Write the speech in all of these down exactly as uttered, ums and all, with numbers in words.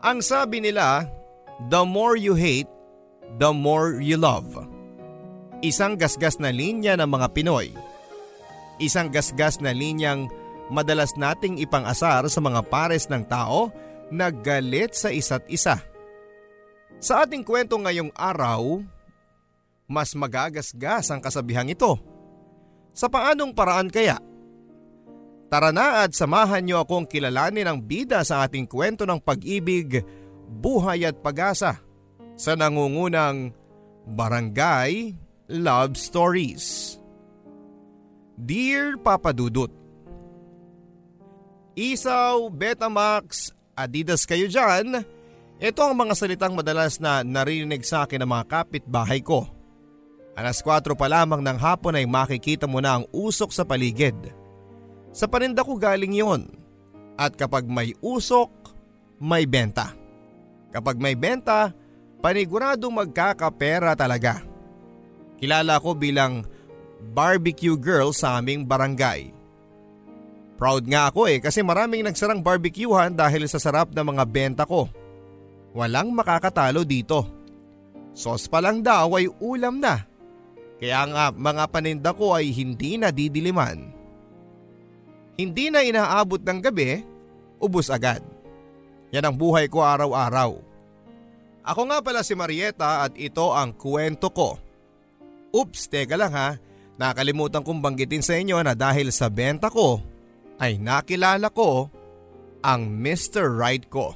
Ang sabi nila, the more you hate, the more you love. Isang gasgas na linya ng mga Pinoy. Isang gasgas na linyang madalas nating ipang-asar sa mga pares ng tao na galit sa isa't isa. Sa ating kwento ngayong araw, mas magagasgas ang kasabihang ito. Sa paanong paraan kaya? Tara na at samahan niyo akong kilalanin ang bida sa ating kwento ng pag-ibig, buhay at pag-asa sa nangungunang Barangay Love Stories. Dear Papa Dudut, Isaw, Betamax, Adidas kayo dyan. Ito ang mga salitang madalas na narinig sa akin ng mga kapitbahay ko. alas kuwatro pa lamang ng hapon ay makikita mo na ang usok sa paligid. Sa paninda ko galing yon. At kapag may usok, may benta. Kapag may benta, paniguradong magkakapera talaga. Kilala ko bilang barbecue girl sa aming barangay. Proud nga ako eh kasi maraming nagsarang barbecuehan dahil sa sarap ng mga benta ko. Walang makakatalo dito. Sauce pa lang daw ay ulam na. Kaya nga mga paninda ko ay hindi na didiliman. Hindi na inaabot ng gabi, ubos agad. Yan ang buhay ko araw-araw. Ako nga pala si Marieta at ito ang kwento ko. Oops, teka lang ha, nakalimutan kong banggitin sa inyo na dahil sa benta ko ay nakilala ko ang Mister Right ko.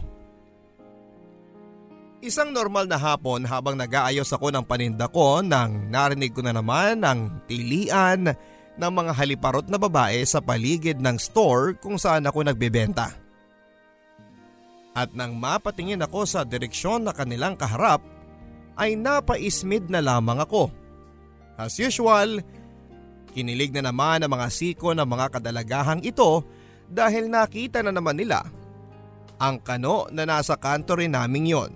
Isang normal na hapon habang nag-aayos ako ng paninda ko nang narinig ko na naman ang tilian ng mga haliparot na babae sa paligid ng store kung saan ako nagbebenta. At nang mapatingin ako sa direksyon na kanilang kaharap, ay napaismid na lamang ako. As usual, kinilig na naman ang mga siko ng mga kadalagahang ito dahil nakita na naman nila ang kano na nasa kanto rin naming yon.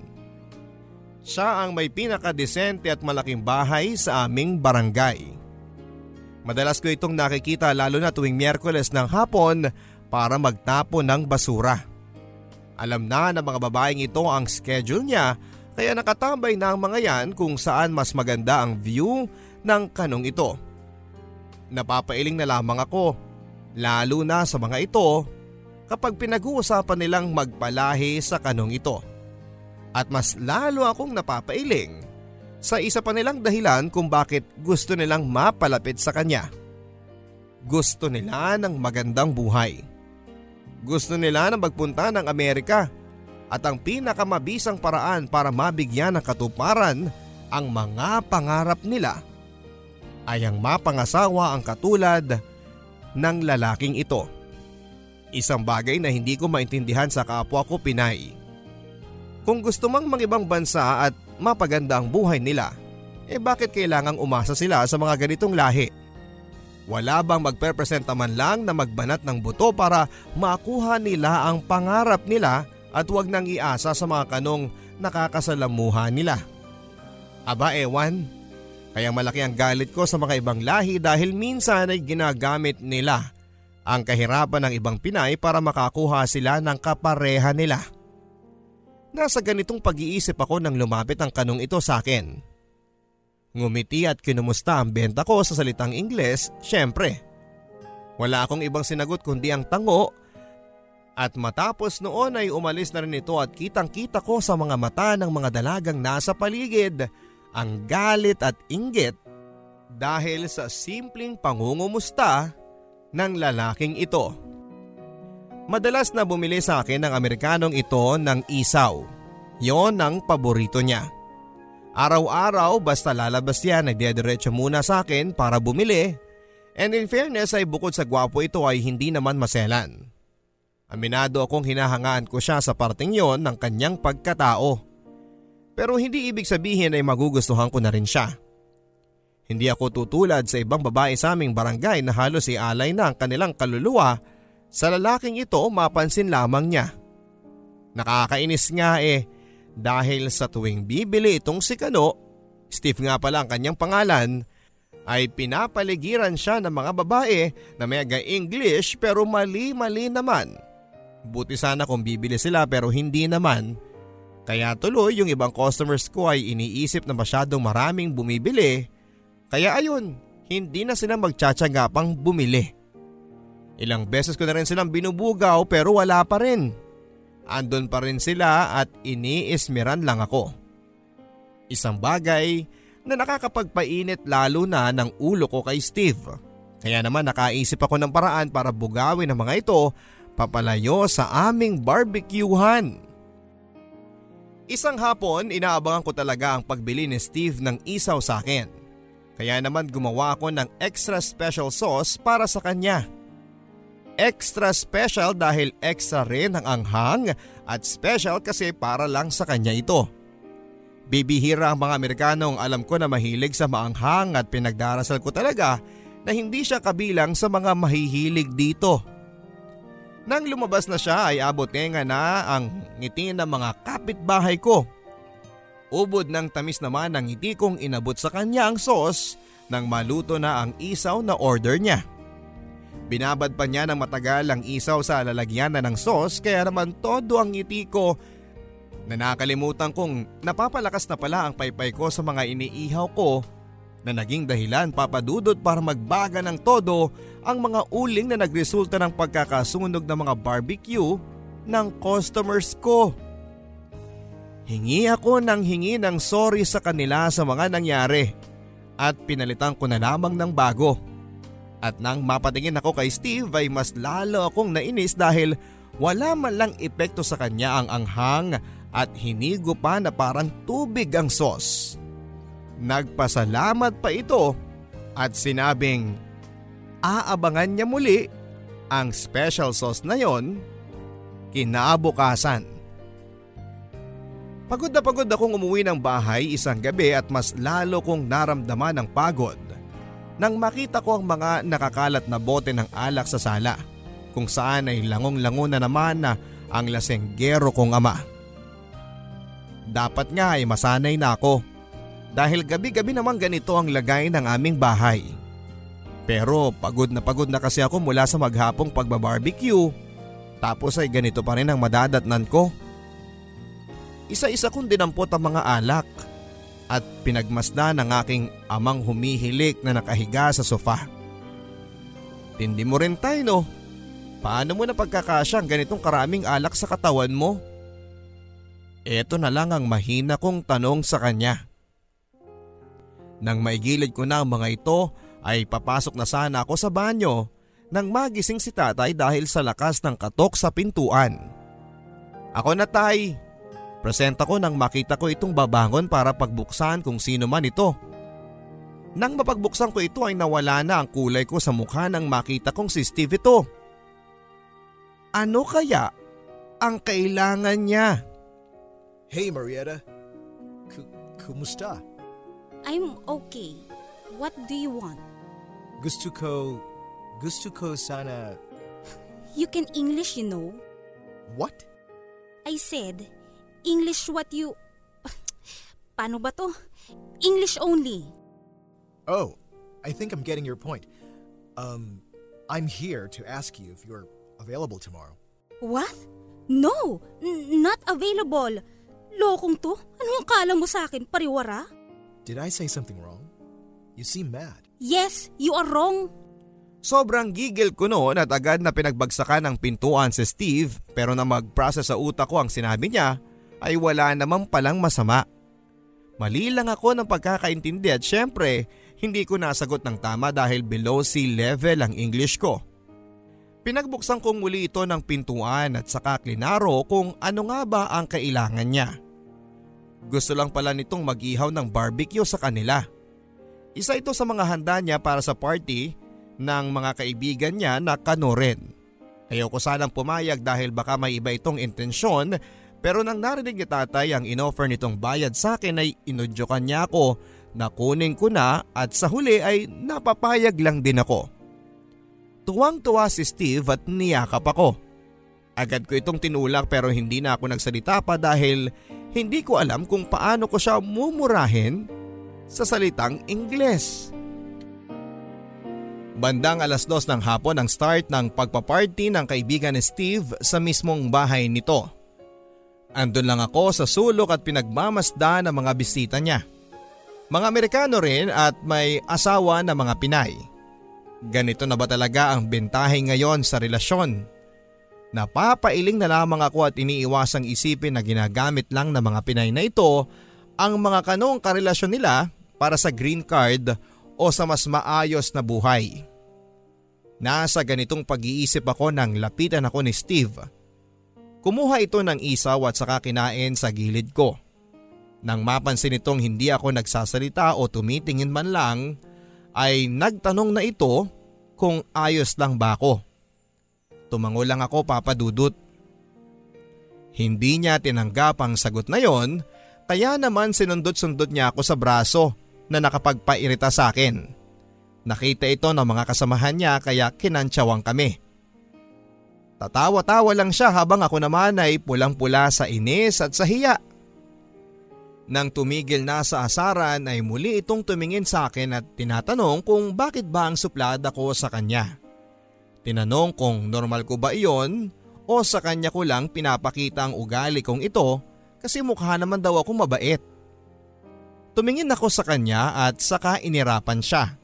Siya ang may pinakadesente at malaking bahay sa aming barangay. Madalas ko itong nakikita lalo na tuwing Miyerkules ng hapon para magtapon ng basura. Alam na ng mga babaeng ito ang schedule niya kaya nakatambay na ang mga yan kung saan mas maganda ang view ng kanong ito. Napapailing na lamang ako, lalo na sa mga ito kapag pinag-uusapan nilang magpalahi sa kanong ito. At mas lalo akong napapailing sa isa pa nilang dahilan kung bakit gusto nilang mapalapit sa kanya. Gusto nila ng magandang buhay. Gusto nila na magpunta ng Amerika at ang pinakamabisang paraan para mabigyan ng katuparan ang mga pangarap nila ay ang mapangasawa ang katulad ng lalaking ito. Isang bagay na hindi ko maintindihan sa kapwa ko Pinay. Kung gusto mang mga ibang bansa at mapaganda ang buhay nila, eh bakit kailangang umasa sila sa mga ganitong lahi? Wala bang magpepresenta man lang na magbanat ng buto para makuha nila ang pangarap nila at huwag nang iasa sa mga kanong nakakasalamuha nila? Aba ewan, kaya malaki ang galit ko sa mga ibang lahi dahil minsan ay ginagamit nila ang kahirapan ng ibang Pinay para makakuha sila ng kapareha nila. Nasa ganitong pag-iisip ako nang lumapit ang kanong ito sa akin. Ngumiti at kinumusta ang benta ko sa salitang Ingles, syempre. Wala akong ibang sinagot kundi ang tango at matapos noon ay umalis na rin ito at kitang-kita ko sa mga mata ng mga dalagang nasa paligid ang galit at inggit dahil sa simpleng pangungumusta ng lalaking ito. Madalas na bumili sa akin ng Amerikanong ito ng isaw. Yon ang paborito niya. Araw-araw basta lalabas yan nagdediretso muna sa akin para bumili and in fairness ay bukod sa gwapo ito ay hindi naman maselan. Aminado akong hinahangaan ko siya sa parteng yon ng kanyang pagkatao. Pero hindi ibig sabihin ay magugustuhan ko na rin siya. Hindi ako tutulad sa ibang babae sa aming barangay na halos ialay na ang kanilang kaluluwa sa lalaking ito mapansin lamang niya. Nakakainis nga eh. Dahil sa tuwing bibili itong si Kano, Steve nga pala ang kanyang pangalan, ay pinapaligiran siya ng mga babae na may aga-English pero mali-mali naman. Buti sana kung bibili sila pero hindi naman Kaya tuloy yung ibang customers ko ay iniisip na masyadong maraming bumibili. Kaya ayun, hindi na sila magtsatsaga pang bumili. Ilang beses ko na rin silang binubugaw pero wala pa rin. Andon pa rin sila at iniismiran lang ako. Isang bagay na nakakapagpainit lalo na ng ulo ko kay Steve. Kaya naman nakaisip ako ng paraan para bugawin ang mga ito papalayo sa aming barbecuehan. Isang hapon, inaabangan ko talaga ang pagbili ni Steve ng isaw sa akin. Kaya naman gumawa ako ng extra special sauce para sa kanya. Extra special dahil extra rin ang anghang at special kasi para lang sa kanya ito. Bibihira ang mga Amerikano ang alam ko na mahilig sa maanghang at pinagdarasal ko talaga na hindi siya kabilang sa mga mahihilig dito. Nang lumabas na siya ay abot nga na ang ngiti ng mga kapitbahay ko. Ubod ng tamis naman ang ngiti kong inabot sa kanya ang sauce nang maluto na ang isaw na order niya. Binabad pa niya ng matagal ang isaw sa lalagyanan ng sauce kaya naman todo ang ngiti ko na nakalimutan kong napapalakas na pala ang paypay ko sa mga iniihaw ko na naging dahilan papadudod para magbaga ng todo ang mga uling na nagresulta ng pagkakasunog ng mga barbecue ng customers ko. Hingi ako ng hingi ng sorry sa kanila sa mga nangyari at pinalitan ko na lamang ng bago. At nang mapatingin ako kay Steve ay mas lalo akong nainis dahil wala man lang epekto sa kanya ang anghang at hinigo pa na parang tubig ang sauce. Nagpasalamat pa ito at sinabing aabangan niya muli ang special sauce na yon kinabukasan. Pagod na pagod akong umuwi ng bahay isang gabi at mas lalo kong naramdaman ang pagod nang makita ko ang mga nakakalat na bote ng alak sa sala kung saan ay langong-lango na naman na ang lasenggero kong ama. Dapat nga ay masanay na ako. Dahil gabi-gabi naman ganito ang lagay ng aming bahay. Pero pagod na pagod na kasi ako mula sa maghapong pagbabarbecue. Tapos ay ganito pa rin ang madadatnan ko. Isa-isa kong dinampot ang mga alak at pinagmasdan ng aking amang humihilik na nakahiga sa sofa. Tindi mo rin tayo no? Paano mo na pagkakasya ang ganitong karaming alak sa katawan mo? Eto na lang ang mahina kong tanong sa kanya. Nang maigilid ko na ang mga ito ay papasok na sana ako sa banyo nang magising si tatay dahil sa lakas ng katok sa pintuan. Ako na tay, present ako nang makita ko itong babangon para pagbuksan kung sino man ito. Nang mapagbuksan ko ito ay nawala na ang kulay ko sa mukha nang makita kong si Steve ito. Ano kaya ang kailangan niya? Hey Marietta, kumusta? I'm okay. What do you want? Gusto ko, gusto ko sana… You can English, you know. What? I said, English what you… Paano ba to? English only. Oh, I think I'm getting your point. Um, I'm here to ask you if you're available tomorrow. What? No, n- not available. Lokong to? Anong kala mo sa akin, pariwara? Did I say something wrong? You seem mad. Yes, you are wrong. Sobrang gigil ko noon at agad na pinagbagsakan ng pintuan si Steve pero na mag-process sa utak ko ang sinabi niya ay wala namang palang masama. Mali lang ako ng pagkakaintindi at syempre hindi ko nasagot ng tama dahil below sea level ang English ko. Pinagbuksan kong muli ito ng pintuan at saka klinaro kung ano nga ba ang kailangan niya. Gusto lang pala nitong mag-ihaw ng barbecue sa kanila. Isa ito sa mga handa niya para sa party ng mga kaibigan niya na Kanoren. Ayoko sanang pumayag dahil baka may iba itong intensyon pero nang narinig ni tatay ang inoffer nitong bayad sa akin ay inudyokan niya ako na kunin ko na at sa huli ay napapayag lang din ako. Tuwang-tuwa si Steve at niyakap ako. Agad ko itong tinulak pero hindi na ako nagsalita pa dahil hindi ko alam kung paano ko siya mumurahin sa salitang Ingles. Bandang alas dos ng hapon ang start ng pagpaparty ng kaibigan ni Steve sa mismong bahay nito. Andun lang ako sa sulok at pinagmamasdan ng mga bisita niya. Mga Amerikano rin at may asawa na mga Pinay. Ganito na ba talaga ang bentahe ngayon sa relasyon? Napapailing na lamang ako at iniiwasang isipin na ginagamit lang ng mga Pinay na ito ang mga kanong karelasyon nila para sa green card o sa mas maayos na buhay. Nasa ganitong pag-iisip ako nang lapitan ako ni Steve. Kumuha ito ng isaw at saka kinain sa gilid ko. Nang mapansin itong hindi ako nagsasalita o tumitingin man lang, ay nagtanong na ito kung ayos lang ba ako. Tumango lang ako, Papa Dudut. Hindi niya tinanggap ang sagot na yon, kaya naman sinundot-sundot niya ako sa braso na nakapagpairita sa akin. Nakita ito ng mga kasamahan niya kaya kinantsawang kami. Tatawa-tawa lang siya habang ako naman ay pulang-pula sa inis at sa hiya. Nang tumigil na sa asaran ay muli itong tumingin sa akin at tinatanong kung bakit ba ang suplada ko sa kanya. Tinanong kung normal ko ba iyon o sa kanya ko lang pinapakita ang ugali kong ito kasi mukha naman daw ako mabait. Tumingin ako sa kanya at saka inirapan siya.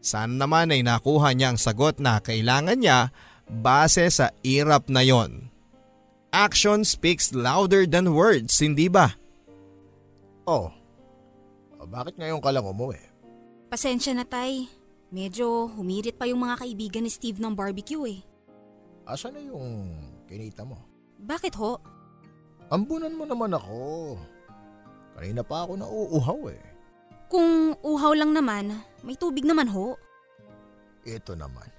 Sana naman ay nakuha niya ang sagot na kailangan niya base sa irap na yon. Action speaks louder than words, hindi ba? Oh, bakit ngayon ka lang umuwi? Pasensya na, Tay. Medyo humirit pa yung mga kaibigan ni Steve ng barbecue eh. Asa na yung kinita mo? Bakit ho? Ambunan mo naman ako. Kanina pa ako nauuhaw eh. Kung uhaw lang naman, may tubig naman ho. Ito naman.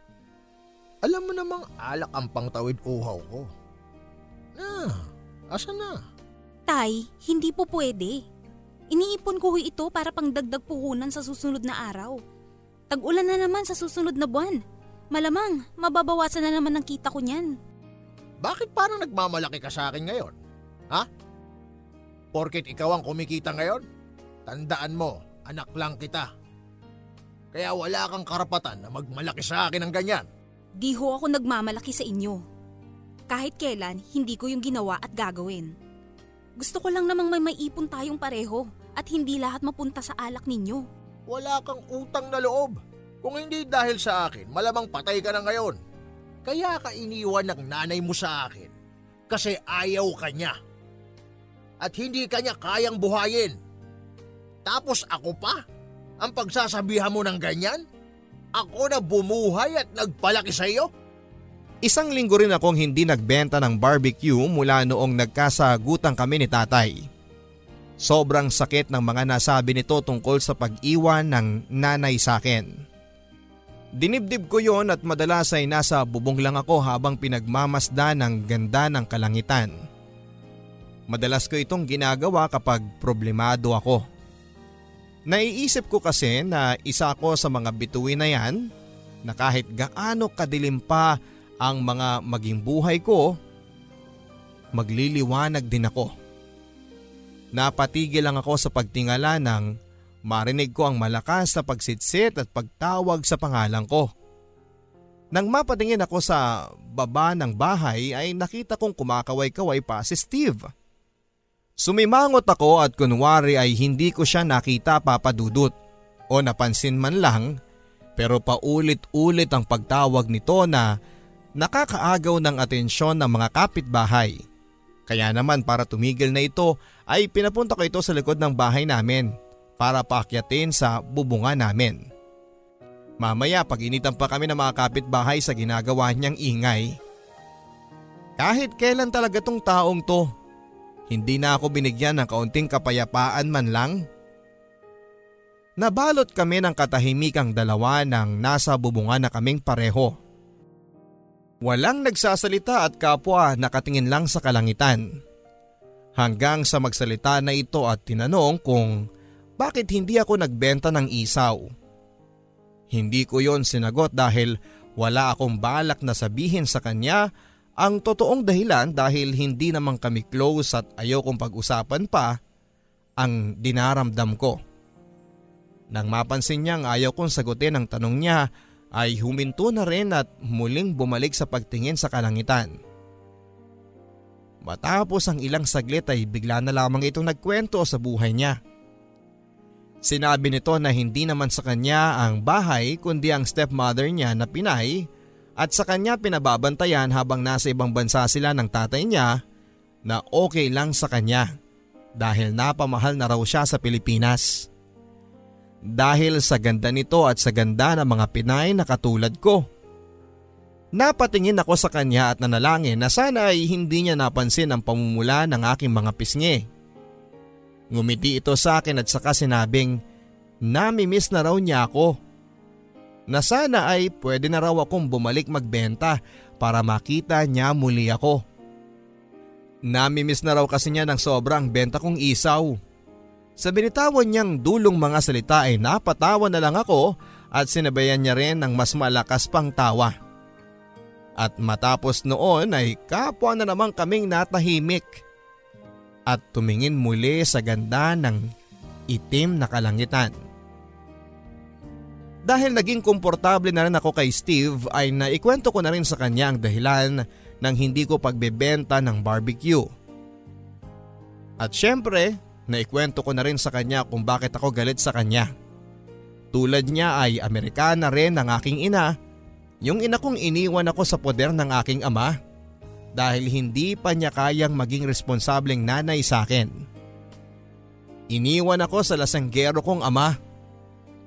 Alam mo namang alak ang pangtawid uhaw ko. Na, asa na? Tay, hindi po pwede. Iniipon ko ho ito para pangdagdag puhunan sa susunod na araw. Tag-ulan na naman sa susunod na buwan. Malamang, mababawasan na naman ang kita ko niyan. Bakit parang nagmamalaki ka sa akin ngayon? Ha? Porket ikaw ang kumikita ngayon? Tandaan mo, anak lang kita. Kaya wala kang karapatan na magmalaki sa akin ng ganyan. Di ho ako nagmamalaki sa inyo. Kahit kailan, hindi ko yung ginawa at gagawin. Gusto ko lang namang may maipon tayong pareho at hindi lahat mapunta sa alak ninyo. Wala kang utang na loob. Kung hindi dahil sa akin, malamang patay ka na ngayon. Kaya ka iniwan ng nanay mo sa akin kasi ayaw ka niya. At hindi ka niya kayang buhayin. Tapos ako pa? Ang pagsasabihan mo ng ganyan? Ako na bumuhay at nagpalaki sa iyo? Isang linggo rin akong hindi nagbenta ng barbecue mula noong nagkasagutan kami ni tatay. Sobrang sakit ng mga nasabi nito tungkol sa pag-iwan ng nanay sa akin. Dinibdib ko yon at madalas ay nasa bubong lang ako habang pinagmamasdan ng ganda ng kalangitan. Madalas ko itong ginagawa kapag problemado ako. Naiisip ko kasi na isa ako sa mga bituin na yan na kahit gaano kadilim pa ang mga maging buhay ko, magliliwanag din ako. Napatigil lang ako sa pagtingala nang marinig ko ang malakas na pagsitsit at pagtawag sa pangalan ko. Nang mapatingin ako sa baba ng bahay ay nakita kong kumakaway-kaway pa si Steve. Sumimangot ako at kunwari ay hindi ko siya nakita, Papa Dudut, o napansin man lang, pero paulit-ulit ang pagtawag nito na nakakaagaw ng atensyon ng mga kapitbahay. Kaya naman para tumigil na ito ay pinapunta ko ito sa likod ng bahay namin para paakyatin sa bubungan namin. Mamaya pag-initan pa kami ng mga kapitbahay sa ginagawa niyang ingay. Kahit kailan talaga tong taong to, hindi na ako binigyan ng kaunting kapayapaan man lang. Nabalot kami ng katahimikang dalawa nang nasa bubungan na kaming pareho. Walang nagsasalita at kapwa nakatingin lang sa kalangitan. Hanggang sa magsalita na ito at tinanong kung bakit hindi ako nagbenta ng isaw. Hindi ko yon sinagot dahil wala akong balak na sabihin sa kanya ang totoong dahilan dahil hindi naman kami close at ayokong pag-usapan pa ang dinaramdam ko. Nang mapansin niyang ayaw kong sagutin ang tanong niya ay huminto na rin at muling bumalik sa pagtingin sa kalangitan. Matapos ang ilang saglit ay bigla na lamang itong nagkwento sa buhay niya. Sinabi nito na hindi naman sa kanya ang bahay kundi ang stepmother niya na Pinay at sa kanya pinababantayan habang nasa ibang bansa sila ng tatay niya na okay lang sa kanya dahil napamahal na raw siya sa Pilipinas. Dahil sa ganda nito at sa ganda ng mga Pinay na katulad ko. Napatingin ako sa kanya at nanalangin na sana ay hindi niya napansin ang pamumula ng aking mga pisngi. Ngumiti ito sa akin at saka sinabing nami-miss na raw niya ako. Na sana ay pwede na raw akong bumalik magbenta para makita niya muli ako. Nami-miss na raw kasi niya ng sobrang benta kong isaw. Sa binitawan niyang dulong mga salita ay napatawa na lang ako at sinabayan niya rin ng mas malakas pang tawa. At matapos noon ay kapwa na naman kaming natahimik. At tumingin muli sa ganda ng itim na kalangitan. Dahil naging komportable na rin ako kay Steve ay naikwento ko na rin sa kanya ang dahilan ng hindi ko pagbebenta ng barbecue. At syempre, naikwento ko na rin sa kanya kung bakit ako galit sa kanya. Tulad niya ay Amerikana rin ang aking ina, yung ina kong iniwan ako sa poder ng aking ama. Dahil hindi pa niya kayang maging responsableng nanay sa akin. Iniwan ako sa lasanggero kong ama.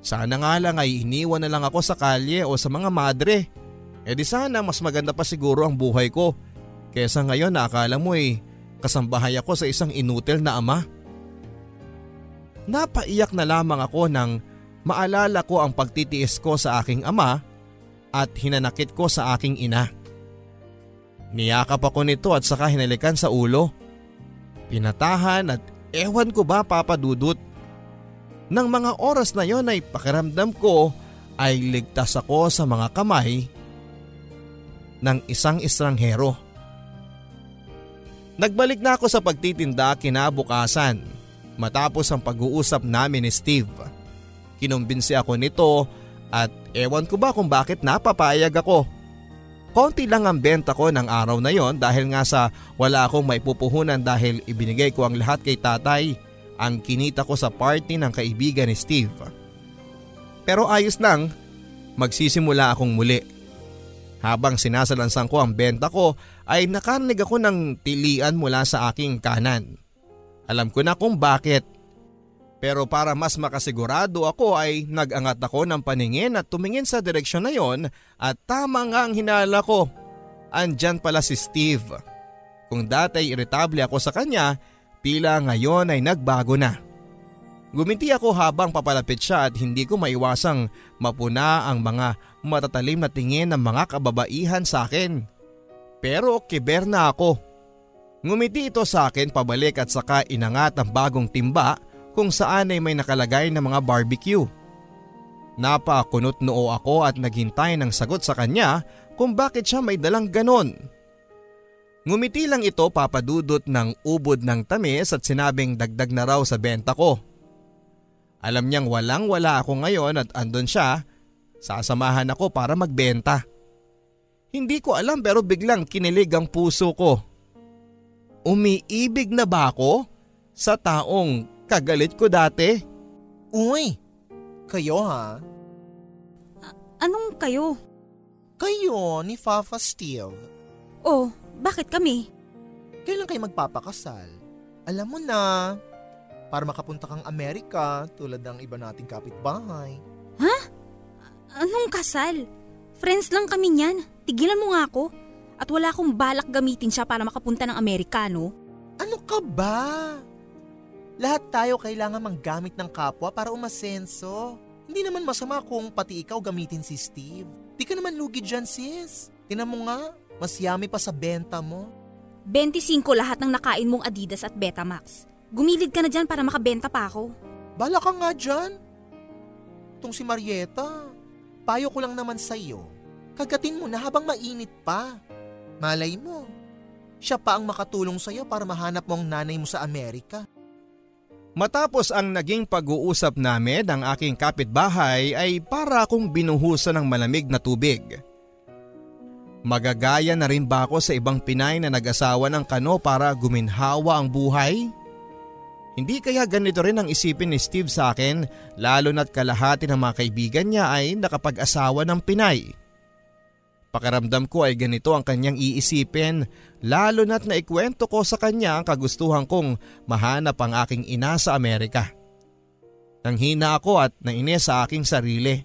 Sana nga lang ay iniwan na lang ako sa kalye o sa mga madre. E di sana mas maganda pa siguro ang buhay ko. Kesa ngayon na akala mo eh, kasambahay ako sa isang inutil na ama. Napaiyak na lamang ako nang maalala ko ang pagtitiis ko sa aking ama at hinanakit ko sa aking ina. Niyakap ako nito at saka hinalikan sa ulo. Pinatahan at ewan ko ba Papa Dudut. Nang mga oras na yon ay pakiramdam ko ay ligtas ako sa mga kamay ng isang estranghero. Nagbalik na ako sa pagtitinda kinabukasan matapos ang pag-uusap namin ni Steve. Kinumbinsi ako nito at ewan ko ba kung bakit napapayag ako. Konti lang ang benta ko ng araw na yon dahil nga sa wala akong maipupuhunan dahil ibinigay ko ang lahat kay tatay, ang kinita ko sa party ng kaibigan ni Steve. Pero ayos lang, magsisimula akong muli. Habang sinasalansan ko ang benta ko ay nakarinig ako ng tilian mula sa aking kanan. Alam ko na kung bakit. Pero para mas makasigurado ako ay nag-angat ako ng paningin at tumingin sa direksyon na yon at tama nga ang hinala ko. Andyan pala si Steve. Kung dati ay irritable ako sa kanya, tila ngayon ay nagbago na. Guminti ako habang papalapit siya at hindi ko maiwasang mapuna ang mga matatalim na tingin ng mga kababaihan sa akin. Pero kiber na ako. Ngumiti ito sa akin pabalik at saka inangat ang bagong timba kung saan ay may nakalagay na mga barbecue. Napakunot noo ako at naghintay ng sagot sa kanya kung bakit siya may dalang ganon. Ngumiti lang ito papadudot ng ubod ng tamis at sinabing dagdag na raw sa benta ko. Alam niyang walang wala ako ngayon at andon siya, sasamahan ako para magbenta. Hindi ko alam pero biglang kinilig ang puso ko. Umiibig na ba ako sa taong kagalit ko dati? Uy, kayo ha? A- anong kayo? Kayo ni Papa Steve. Oh, bakit kami? Kailan kayo magpapakasal? Alam mo na, para makapunta kang Amerika tulad ng iba nating kapitbahay. Ha? Anong kasal? Friends lang kami niyan. Tigilan mo nga ako. At wala akong balak gamitin siya para makapunta ng Amerika, no? Ano ka ba? Lahat tayo kailangan manggamit ng kapwa para umasenso. Hindi naman masama kung pati ikaw gamitin si Steve. Di ka naman lugi dyan, sis. Tingnan mo nga, mas yami pa sa benta mo. twenty-five lahat ng nakain mong Adidas at Betamax. Gumilid ka na dyan para makabenta pa ako. Bala ka nga dyan. Itong si Marieta, payo ko lang naman sa'yo. Kagatin mo na habang mainit pa. Malay mo, siya pa ang makatulong sa'yo para mahanap mo ang nanay mo sa Amerika. Matapos ang naging pag-uusap namin ng aking kapitbahay ay para akong binuhusan ng malamig na tubig. Magagaya na rin ba ako sa ibang Pinay na nag-asawa ng Kano para guminhawa ang buhay? Hindi kaya ganito rin ang isipin ni Steve sa akin, lalo na't kalahati ng mga kaibigan niya ay nakapag-asawa ng Pinay. Pakiramdam ko ay ganito ang kanyang iisipin, lalo na't naikwento ko sa kanya ang kagustuhan kong mahanap ang aking ina sa Amerika. Nanghina ako at nainis sa aking sarili.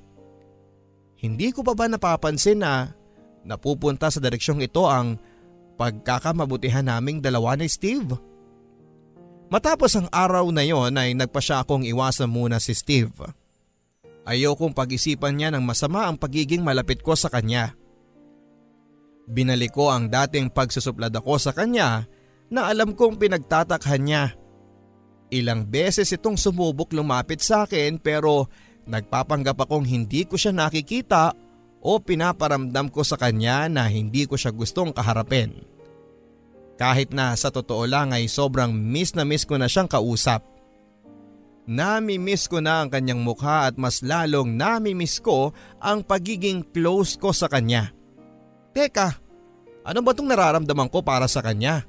Hindi ko pa ba napapansin na napupunta sa direksyong ito ang pagkakamabutihan naming dalawa ni Steve? Matapos ang araw na yon ay nagpasya akong iwasan muna si Steve. Ayokong pag-isipan niya ng masama ang pagiging malapit ko sa kanya. Binalik ko ang dating pagsusuplada ko sa kanya na alam kong pinagtatakhan niya. Ilang beses itong sumubok lumapit sa akin pero nagpapanggap akong hindi ko siya nakikita o pinaparamdam ko sa kanya na hindi ko siya gustong kaharapin. Kahit na sa totoo lang ay sobrang miss na miss ko na siyang kausap. Nami-miss ko na ang kanyang mukha at mas lalong nami-miss ko ang pagiging close ko sa kanya. Teka, ano ba itong nararamdaman ko para sa kanya?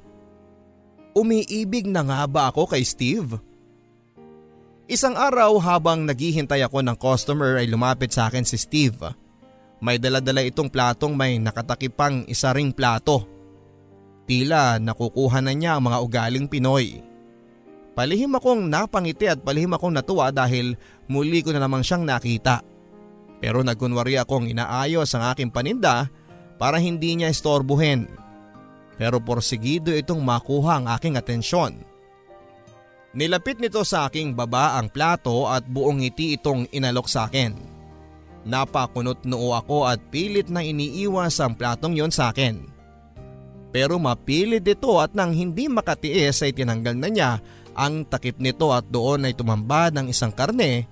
Umiibig na nga ba ako kay Steve? Isang araw habang naghihintay ako ng customer ay lumapit sa akin si Steve. May dala-dala itong platong may nakatakipang isa ring plato. Tila nakukuha na niya ang mga ugaling Pinoy. Palihim akong napangiti at palihim akong natuwa dahil muli ko na namang siyang nakita. Pero nagkunwari akong inaayos ang aking paninda para hindi niya istorbuhin. Pero porsigido itong makuha ang aking atensyon. Nilapit nito sa aking baba ang plato at buong ngiti itong inalok sa akin. Napakunot-noo ako at pilit na iniiwas ang platong yon sa akin. Pero mapilit ito at nang hindi makatiis ay tinanggal na niya ang takip nito at doon ay tumamba ng isang karne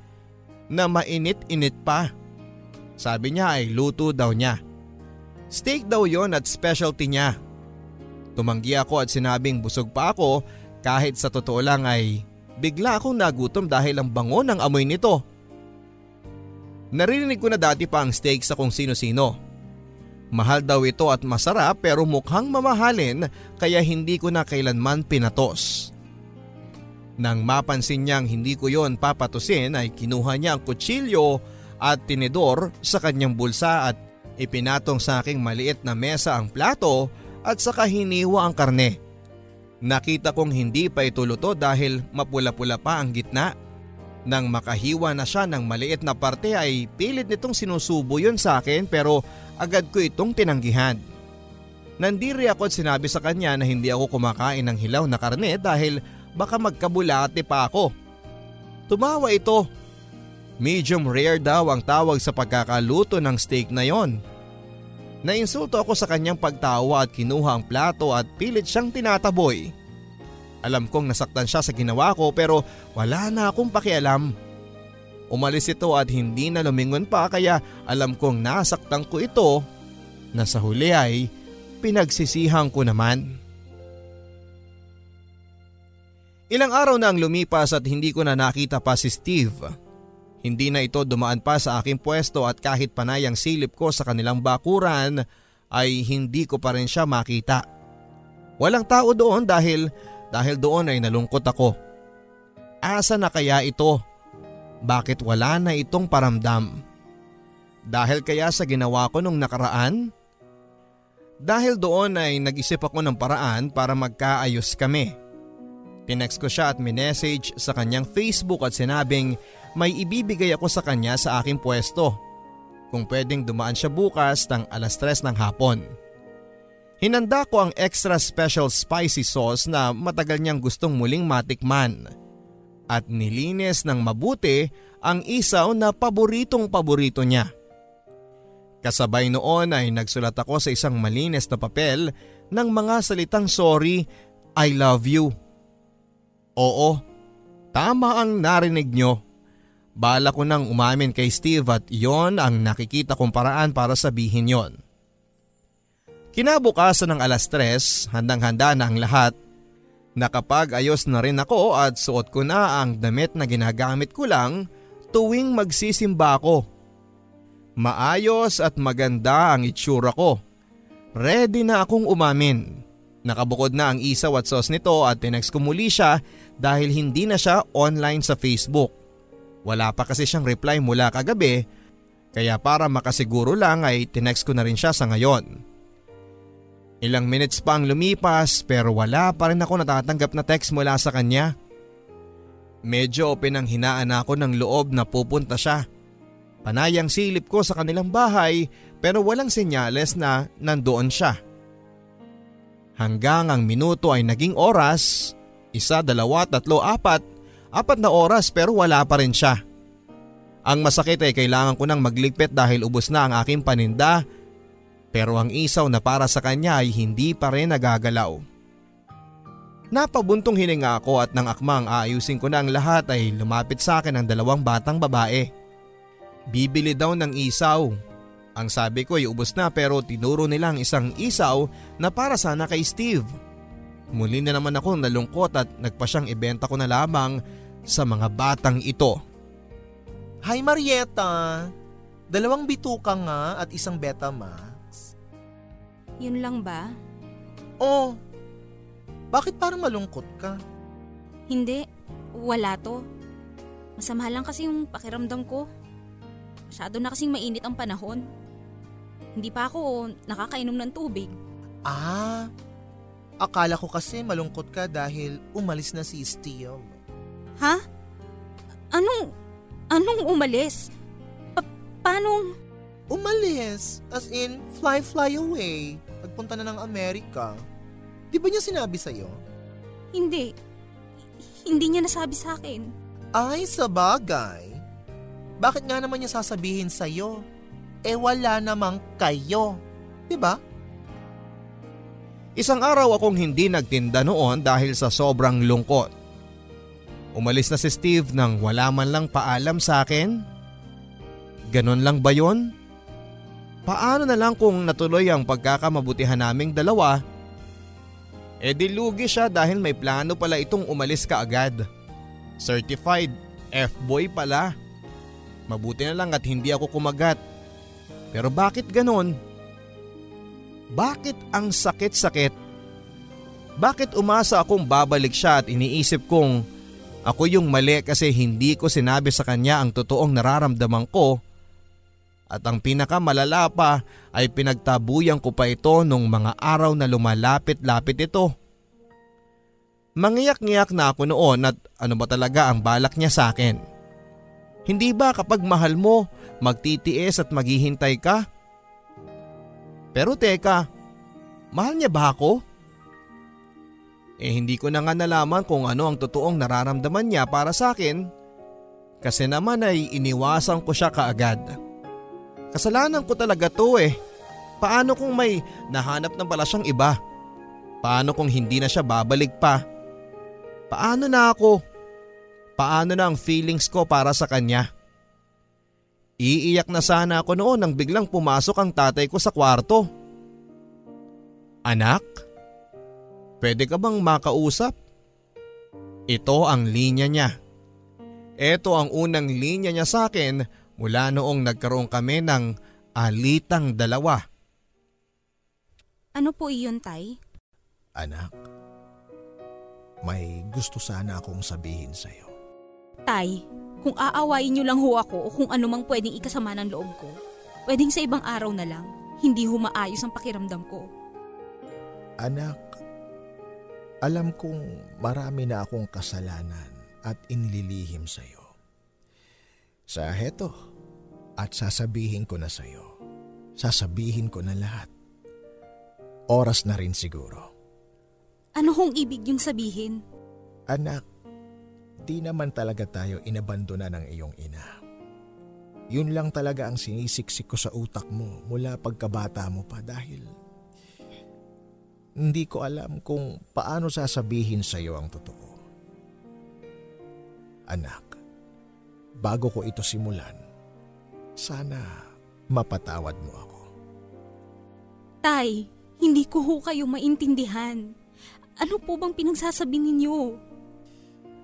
na mainit-init pa. Sabi niya ay luto daw niya. Steak daw yon at specialty niya. Tumanggi ako at sinabing busog pa ako kahit sa totoo lang ay bigla akong nagutom dahil ang bango ng amoy nito. Naririnig ko na dati pa ang steak sa kung sino-sino. Mahal daw ito at masarap pero mukhang mamahalin kaya hindi ko na kailanman pinatos. Nang mapansin niyang hindi ko yon papatusin ay kinuha niya ang kutsilyo at tinidor sa kanyang bulsa at ipinatong sa aking maliit na mesa ang plato at saka hiniwa ang karne. Nakita kong hindi pa ito luto dahil mapula-pula pa ang gitna. Nang makahiwa na siya ng maliit na parte ay pilit nitong sinusubo yon sa akin pero agad ko itong tinanggihan. Nandiri ako at sinabi sa kanya na hindi ako kumakain ng hilaw na karne dahil baka magkabulate pa ako. Tumawa ito. Medium rare daw ang tawag sa pagkakaluto ng steak na yon. Nainsulto ako sa kanyang pagtawa at kinuha ang plato at pilit siyang tinataboy. Alam kong nasaktan siya sa ginawa ko pero wala na akong pakialam. Umalis ito at hindi na lumingon pa kaya alam kong nasaktan ko ito na sa huli ay pinagsisihang ko naman. Ilang araw na ang lumipas at hindi ko na nakita pa si Steve. Hindi na ito dumaan pa sa aking pwesto at kahit panay ang silip ko sa kanilang bakuran ay hindi ko pa rin siya makita. Walang tao doon dahil... Dahil doon ay nalungkot ako. Asa na kaya ito? Bakit wala na itong paramdam? Dahil kaya sa ginawa ko nung nakaraan? Dahil doon ay nag-isip ako ng paraan para magkaayos kami. Tinext ko siya at minessage sa kanyang Facebook at sinabing may ibibigay ako sa kanya sa aking pwesto. Kung pwedeng dumaan siya bukas ng alas tres ng hapon. Hinanda ko ang extra special spicy sauce na matagal niyang gustong muling matikman. At nilinis ng mabuti ang isaw na paboritong paborito niya. Kasabay noon ay nagsulat ako sa isang malinis na papel ng mga salitang sorry, I love you. Oo, tama ang narinig niyo. Bala ko nang umamin kay Steve at yon ang nakikita kong paraan para sabihin yon. Kinabukasan ng alas tres, handang-handa na ang lahat. Nakapag-ayos na rin ako at suot ko na ang damit na ginagamit ko lang tuwing magsisimba ako. Maayos at maganda ang itsura ko. Ready na akong umamin. Nakabukod na ang isaw at sauce nito at tinext ko muli siya dahil hindi na siya online sa Facebook. Wala pa kasi siyang reply mula kagabi kaya para makasiguro lang ay tinext ko na rin siya sa ngayon. Ilang minutes pa ang lumipas pero wala pa rin ako natatanggap na text mula sa kanya. Medyo pinanghinaan ako ng loob na pupunta siya. Panayang silip ko sa kanilang bahay pero walang senyales na nandoon siya. Hanggang ang minuto ay naging oras, isa, dalawa, tatlo, apat, apat na oras pero wala pa rin siya. Ang masakit ay kailangan ko nang magligpit dahil ubos na ang aking paninda pero ang isaw na para sa kanya ay hindi pa rin nagagalaw. Napabuntong hininga ako at nang akmang aayusin ko na ang lahat ay lumapit sa akin ang dalawang batang babae. Bibili daw ng isaw. Ang sabi ko ay ubos na pero tinuro nilang isang isaw na para sana kay Steve. Muli na naman ako nalungkot at nagpasyang ibenta ko na lamang sa mga batang ito. Hi Marietta! Dalawang bituka nga at isang Betamax. Yun lang ba? Oh, bakit parang malungkot ka? Hindi, wala to. Masama lang kasi yung pakiramdam ko. Masyado na kasing mainit ang panahon. Hindi pa ako nakakainom ng tubig. Ah, akala ko kasi malungkot ka dahil umalis na si Steve. Ha? Anong, anong umalis? Pa- paanong? Umalis, as in fly fly away. Nagpunta na ng Amerika. Di ba niya sinabi sa'yo? Hindi. Hindi niya nasabi sa akin. Ay, sabagay. Bakit nga naman niya sasabihin sa'yo? Eh wala namang kayo, di ba? Isang araw akong hindi nagtinda noon dahil sa sobrang lungkot. Umalis na si Steve nang wala man lang paalam sa akin? Ganon lang ba yun? Paano na lang kung natuloy ang pagkakamabutihan naming dalawa? Eh di lugi siya dahil may plano pala itong umalis kaagad. Certified F-boy pala. Mabuti na lang at hindi ako kumagat. Pero bakit ganon? Bakit ang sakit-sakit? Bakit umasa akong babalik siya at iniisip kong ako yung mali kasi hindi ko sinabi sa kanya ang totoong nararamdaman ko? At ang pinakamalala pa ay pinagtabuyan ko pa ito nung mga araw na lumalapit-lapit ito. Mangiyak-ngiyak na ako noon at ano ba talaga ang balak niya sa akin? Hindi ba kapag mahal mo, magtitiis at maghihintay ka? Pero teka, mahal niya ba ako? Eh hindi ko na nga nalaman kung ano ang totoong nararamdaman niya para sa akin. Kasi naman ay iniwasan ko siya kaagad. Kasalanan ko talaga to eh. Paano kung may nahanap na pala siyang iba? Paano kung hindi na siya babalik pa? Paano na ako? Paano na ang feelings ko para sa kanya? Iiyak na sana ako noon nang biglang pumasok ang tatay ko sa kwarto. Anak, pwede ka bang makausap? Ito ang linya niya. Ito ang unang linya niya sa akin mula noong nagkaroon kami ng alitang dalawa. Ano po iyon, Tay? Anak, may gusto sana akong sabihin sa'yo. Tay, kung aawayin niyo lang ho ako o kung anumang pwedeng ikasama ng loob ko, pwedeng sa ibang araw na lang, hindi ho maayos ang pakiramdam ko. Anak, alam kong marami na akong kasalanan at inililihim sa'yo. Sa heto, at sasabihin ko na sa'yo, sasabihin ko na lahat. Oras na rin siguro. Ano hong ibig yung sabihin? Anak, di naman talaga tayo inabandona ng iyong ina. Yun lang talaga ang sinisiksik ko sa utak mo mula pagkabata mo pa dahil hindi ko alam kung paano sasabihin sa iyo ang totoo. Anak, bago ko ito simulan, sana mapatawad mo ako. Tay, hindi ko ho kayo maintindihan. Ano po bang pinagsasabi ninyo?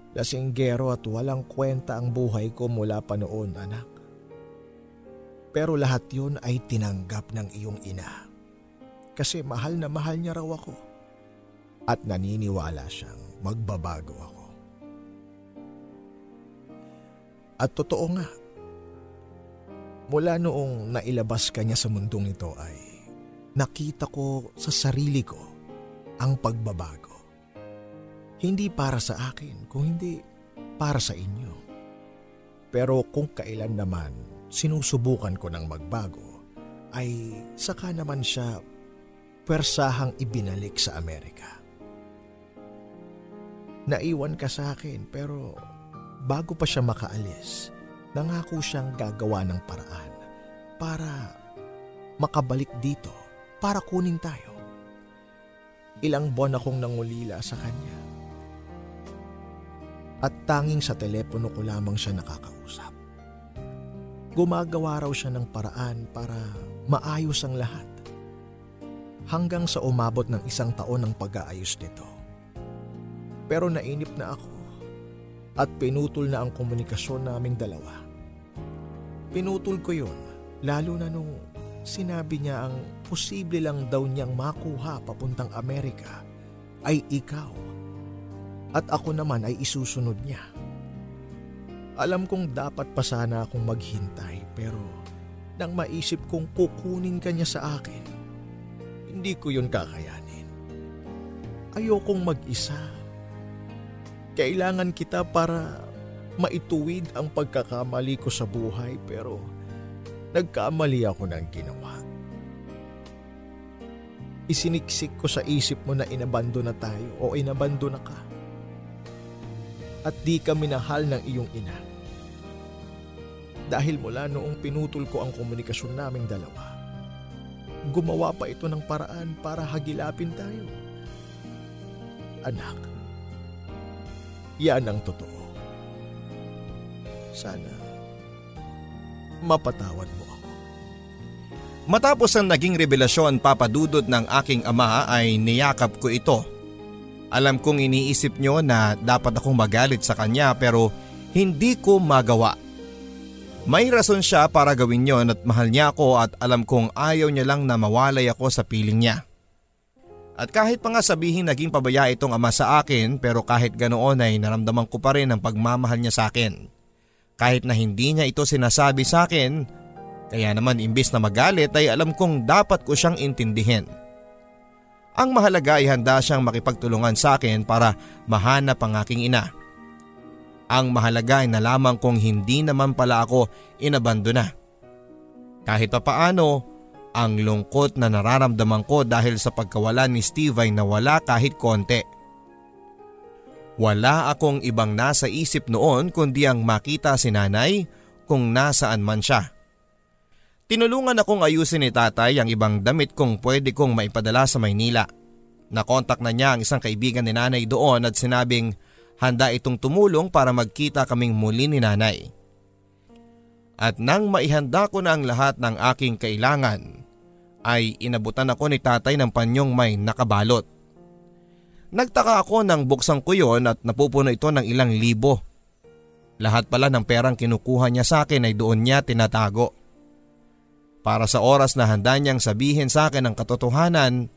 Lasinggero at walang kwenta ang buhay ko mula pa noon, anak. Pero lahat yun ay tinanggap ng iyong ina. kasi mahal na mahal niya raw ako at naniniwala siyang magbabago ako. At totoo nga, mula noong nailabas ka niya sa mundong ito ay nakita ko sa sarili ko ang pagbabago. Hindi para sa akin, kung hindi para sa inyo. Pero kung kailan naman sinusubukan ko ng magbago, ay saka naman siya pwersahang ibinalik sa Amerika. Naiwan ka sa akin pero bago pa siya makaalis, nangako siyang gagawa ng paraan para makabalik dito, para kunin tayo. Ilang buwan akong nangulila sa kanya at tanging sa telepono ko lamang siya nakakausap. Gumagawa raw siya ng paraan para maayos ang lahat. Hanggang sa umabot ng isang taon ang pag-aayos nito. Pero nainip na ako at pinutol na ang komunikasyon naming dalawa. Pinutol ko yun lalo na nung sinabi niya ang posible lang daw niyang makuha papuntang Amerika ay ikaw. At ako naman ay isusunod niya. Alam kong dapat pa sana akong maghintay pero nang maisip kong kukunin ka niya sa akin, hindi ko yun kakayanin. Ayokong mag-isa. Kailangan kita para maituwid ang pagkakamali ko sa buhay pero nagkamali ako ng ginawa. Isiniksik ko sa isip mo na inabando na tayo o inabando na ka. At di ka minahal ng iyong ina. Dahil mula noong pinutol ko ang komunikasyon naming dalawa, gumawa pa ito ng paraan para hagilapin tayo. Anak, yan ang totoo. Sana mapatawad mo ako. Matapos ang naging revelasyon, Papa Dudut, ng aking ama ay niyakap ko ito. Alam kong iniisip nyo na dapat akong magalit sa kanya pero hindi ko magawa. May rason siya para gawin yon at mahal niya ako at alam kong ayaw niya lang na mawalay ako sa piling niya. At kahit pa nga sabihin naging pabaya itong ama sa akin pero kahit ganoon ay naramdaman ko pa rin ang pagmamahal niya sa akin. Kahit na hindi niya ito sinasabi sa akin, kaya naman imbis na magalit ay alam kong dapat ko siyang intindihin. Ang mahalaga ay handa siyang makipagtulungan sa akin para mahanap ang aking ina. Ang mahalaga ay nalaman kong hindi naman pala ako inabandona. Kahit papaano, ang lungkot na nararamdaman ko dahil sa pagkawala ni Steve ay nawala kahit konti. Wala akong ibang nasa isip noon kundi ang makita si nanay kung nasaan man siya. Tinulungan akong ayusin ni tatay ang ibang damit kung pwede kong maipadala sa Maynila. Nakontak na niya ang isang kaibigan ni nanay doon at sinabing handa itong tumulong para magkita kaming muli ni nanay. At nang maihanda ko na ang lahat ng aking kailangan, ay inabutan ako ni tatay ng panyong may nakabalot. Nagtaka ako nang buksan ko yon at napupuno ito ng ilang libo. Lahat pala ng perang kinukuha niya sa akin ay doon niya tinatago. Para sa oras na handa niyang sabihin sa akin ang katotohanan,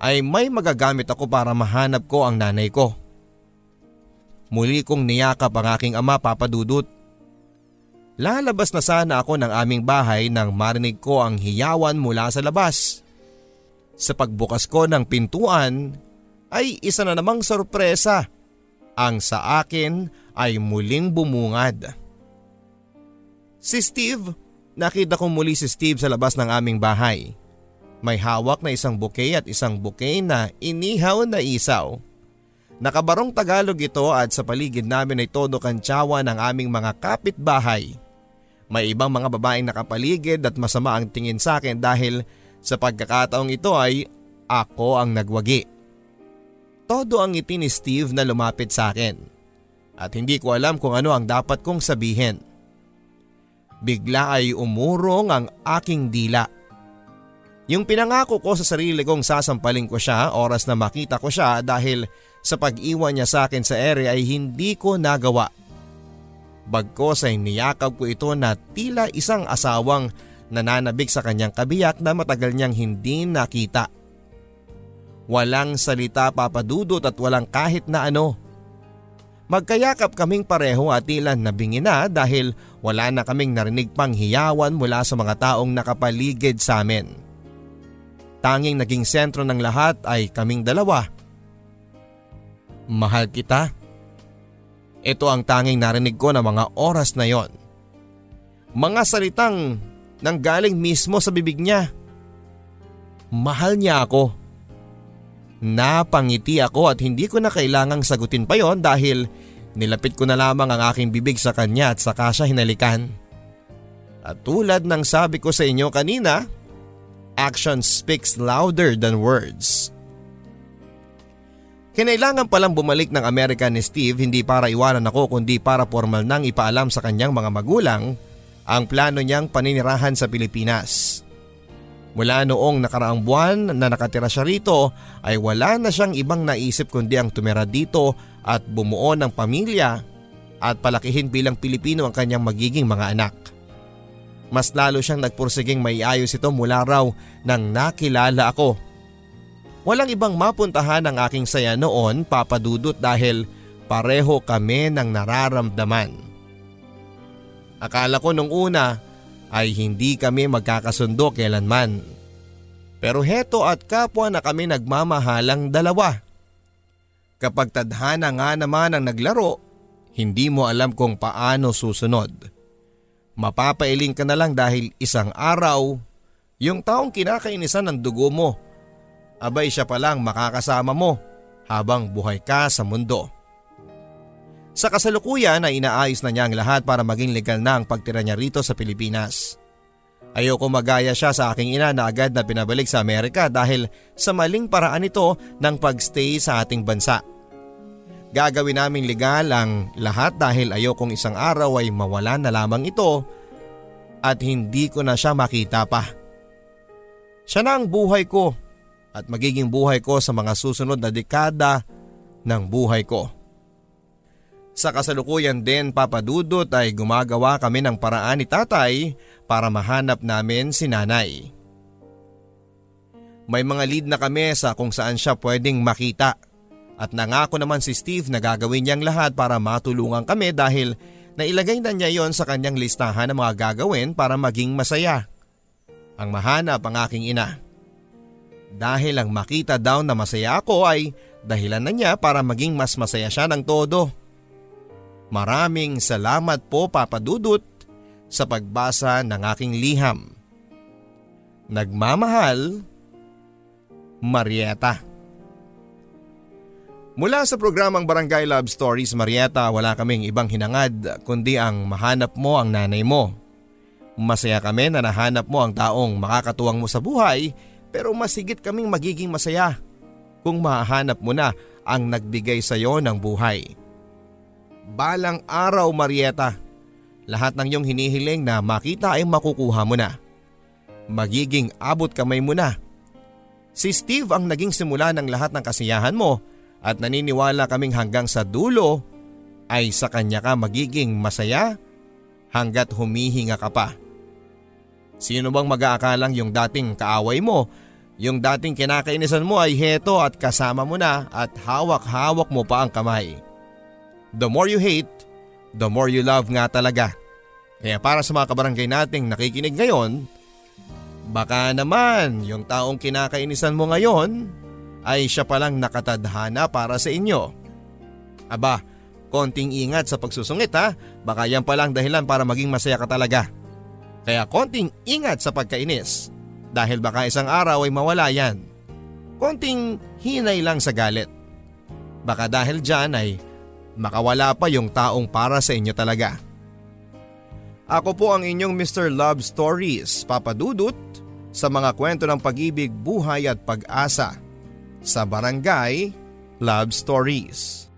ay may magagamit ako para mahanap ko ang nanay ko. Muli kong niyakap ang aking ama, Papa Dudut. Lalabas na sana ako ng aming bahay nang marinig ko ang hiyawan mula sa labas. Sa pagbukas ko ng pintuan ay isa na namang sorpresa. Ang sa akin ay muling bumungad. Si Steve. Nakita ko muli si Steve sa labas ng aming bahay. May hawak na isang bouquet at isang bouquet na inihaw na isaw. Nakabarong Tagalog ito at sa paligid namin ay todo kantsawa ng aming mga kapitbahay. May ibang mga babaeng nakapaligid at masama ang tingin sa akin dahil sa pagkakataong ito ay ako ang nagwagi. Todo ang ngiti ni Steve na lumapit sa akin. At hindi ko alam kung ano ang dapat kong sabihin. Bigla ay umurong ang aking dila. Yung pinangako ko sa sarili kong sasampalin ko siya oras na makita ko siya dahil sa pag-iwan niya sa akin sa ere ay hindi ko nagawa. Bagkos ay niyakap ko ito na tila isang asawang nananabik sa kanyang kabiyak na matagal niyang hindi nakita. Walang salita, Papa Dudut, at walang kahit na ano. Magkayakap kaming pareho at tila nabingi na dahil wala na kaming narinig pang hiyawan mula sa mga taong nakapaligid sa amin. Tanging naging sentro ng lahat ay kaming dalawa. Mahal kita. Ito ang tanging narinig ko na mga oras na yon. Mga salitang nanggaling mismo sa bibig niya. Mahal niya ako. Napangiti ako at hindi ko na kailangang sagutin pa yon dahil nilapit ko na lamang ang aking bibig sa kanya at saka siya hinalikan. At tulad ng sabi ko sa inyo kanina, action speaks louder than words. Kinailangan palang bumalik ng Amerika ni Steve hindi para iwanan ako kundi para formal nang ipaalam sa kanyang mga magulang ang plano niyang paninirahan sa Pilipinas. Mula noong nakaraang buwan na nakatira siya rito ay wala na siyang ibang naisip kundi ang tumira dito at bumuo ng pamilya at palakihin bilang Pilipino ang kanyang magiging mga anak. Mas lalo siyang nagpursiging maiayos ito mula raw nang nakilala ako. Walang ibang mapuntahan ang aking saya noon, Papa Dudut, dahil pareho kami ng nararamdaman. Akala ko nung una ay hindi kami magkakasundo kailanman. Pero heto at kapwa na kami nagmamahalang dalawa. Kapag tadhana nga naman ang naglaro, hindi mo alam kung paano susunod. Mapapailing ka na lang dahil isang araw, yung taong kinakainisan ng dugo mo, abay siya palang makakasama mo habang buhay ka sa mundo. Sa kasalukuyan ay inaayos na niya ang lahat para maging legal na ang pagtira niya rito sa Pilipinas. Ayoko magaya siya sa aking ina na agad na pinabalik sa Amerika dahil sa maling paraan ito ng pagstay sa ating bansa. Gagawin naming legal ang lahat dahil ayokong isang araw ay mawala na lamang ito at hindi ko na siya makita pa. Siya na ang buhay ko at magiging buhay ko sa mga susunod na dekada ng buhay ko. Sa kasalukuyan din, Papa Dudut, ay gumagawa kami ng paraan ni Tatay para mahanap namin si Nanay. May mga lead na kami sa kung saan siya pwedeng makita at nangako naman si Steve na gagawin niyang lahat para matulungan kami dahil nailagay na niya yon sa kanyang listahan ng mga gagawin para maging masaya. Ang mahanap ang aking ina. Dahil ang makita daw na masaya ako ay dahilan na niya para maging mas masaya siya ng todo. Maraming salamat po, Papa Dudut, sa pagbasa ng aking liham. Nagmamahal, Marieta. Mula sa programang Barangay Love Stories, Marieta, wala kaming ibang hinangad kundi ang mahanap mo ang nanay mo. Masaya kami na nahanap mo ang taong makakatuwang mo sa buhay, pero masigit kaming magiging masaya kung mahanap mo na ang nagbigay sa iyo ng buhay. Balang araw, Marieta, lahat ng iyong hinihiling na makita ay makukuha mo na. Magiging abot kamay mo na. Si Steve ang naging simula ng lahat ng kasiyahan mo at naniniwala kaming hanggang sa dulo ay sa kanya ka magiging masaya hanggat humihinga ka pa. Sino bang mag-aakalang yung dating kaaway mo, yung dating kinakainisan mo ay heto at kasama mo na at hawak-hawak mo pa ang kamay. The more you hate, the more you love nga talaga. Kaya para sa mga kabarangay nating nakikinig ngayon, baka naman yung taong kinakainisan mo ngayon ay siya palang nakatadhana para sa inyo. Aba, konting ingat sa pagsusungit ha, baka yan palang dahilan para maging masaya ka talaga. Kaya konting ingat sa pagkainis, dahil baka isang araw ay mawala yan. Konting hinay lang sa galit. Baka dahil dyan ay makawala pa yung taong para sa inyo talaga. Ako po ang inyong Mister Love Stories, Papa Dudut, sa mga kwento ng pag-ibig, buhay at pag-asa sa Barangay Love Stories.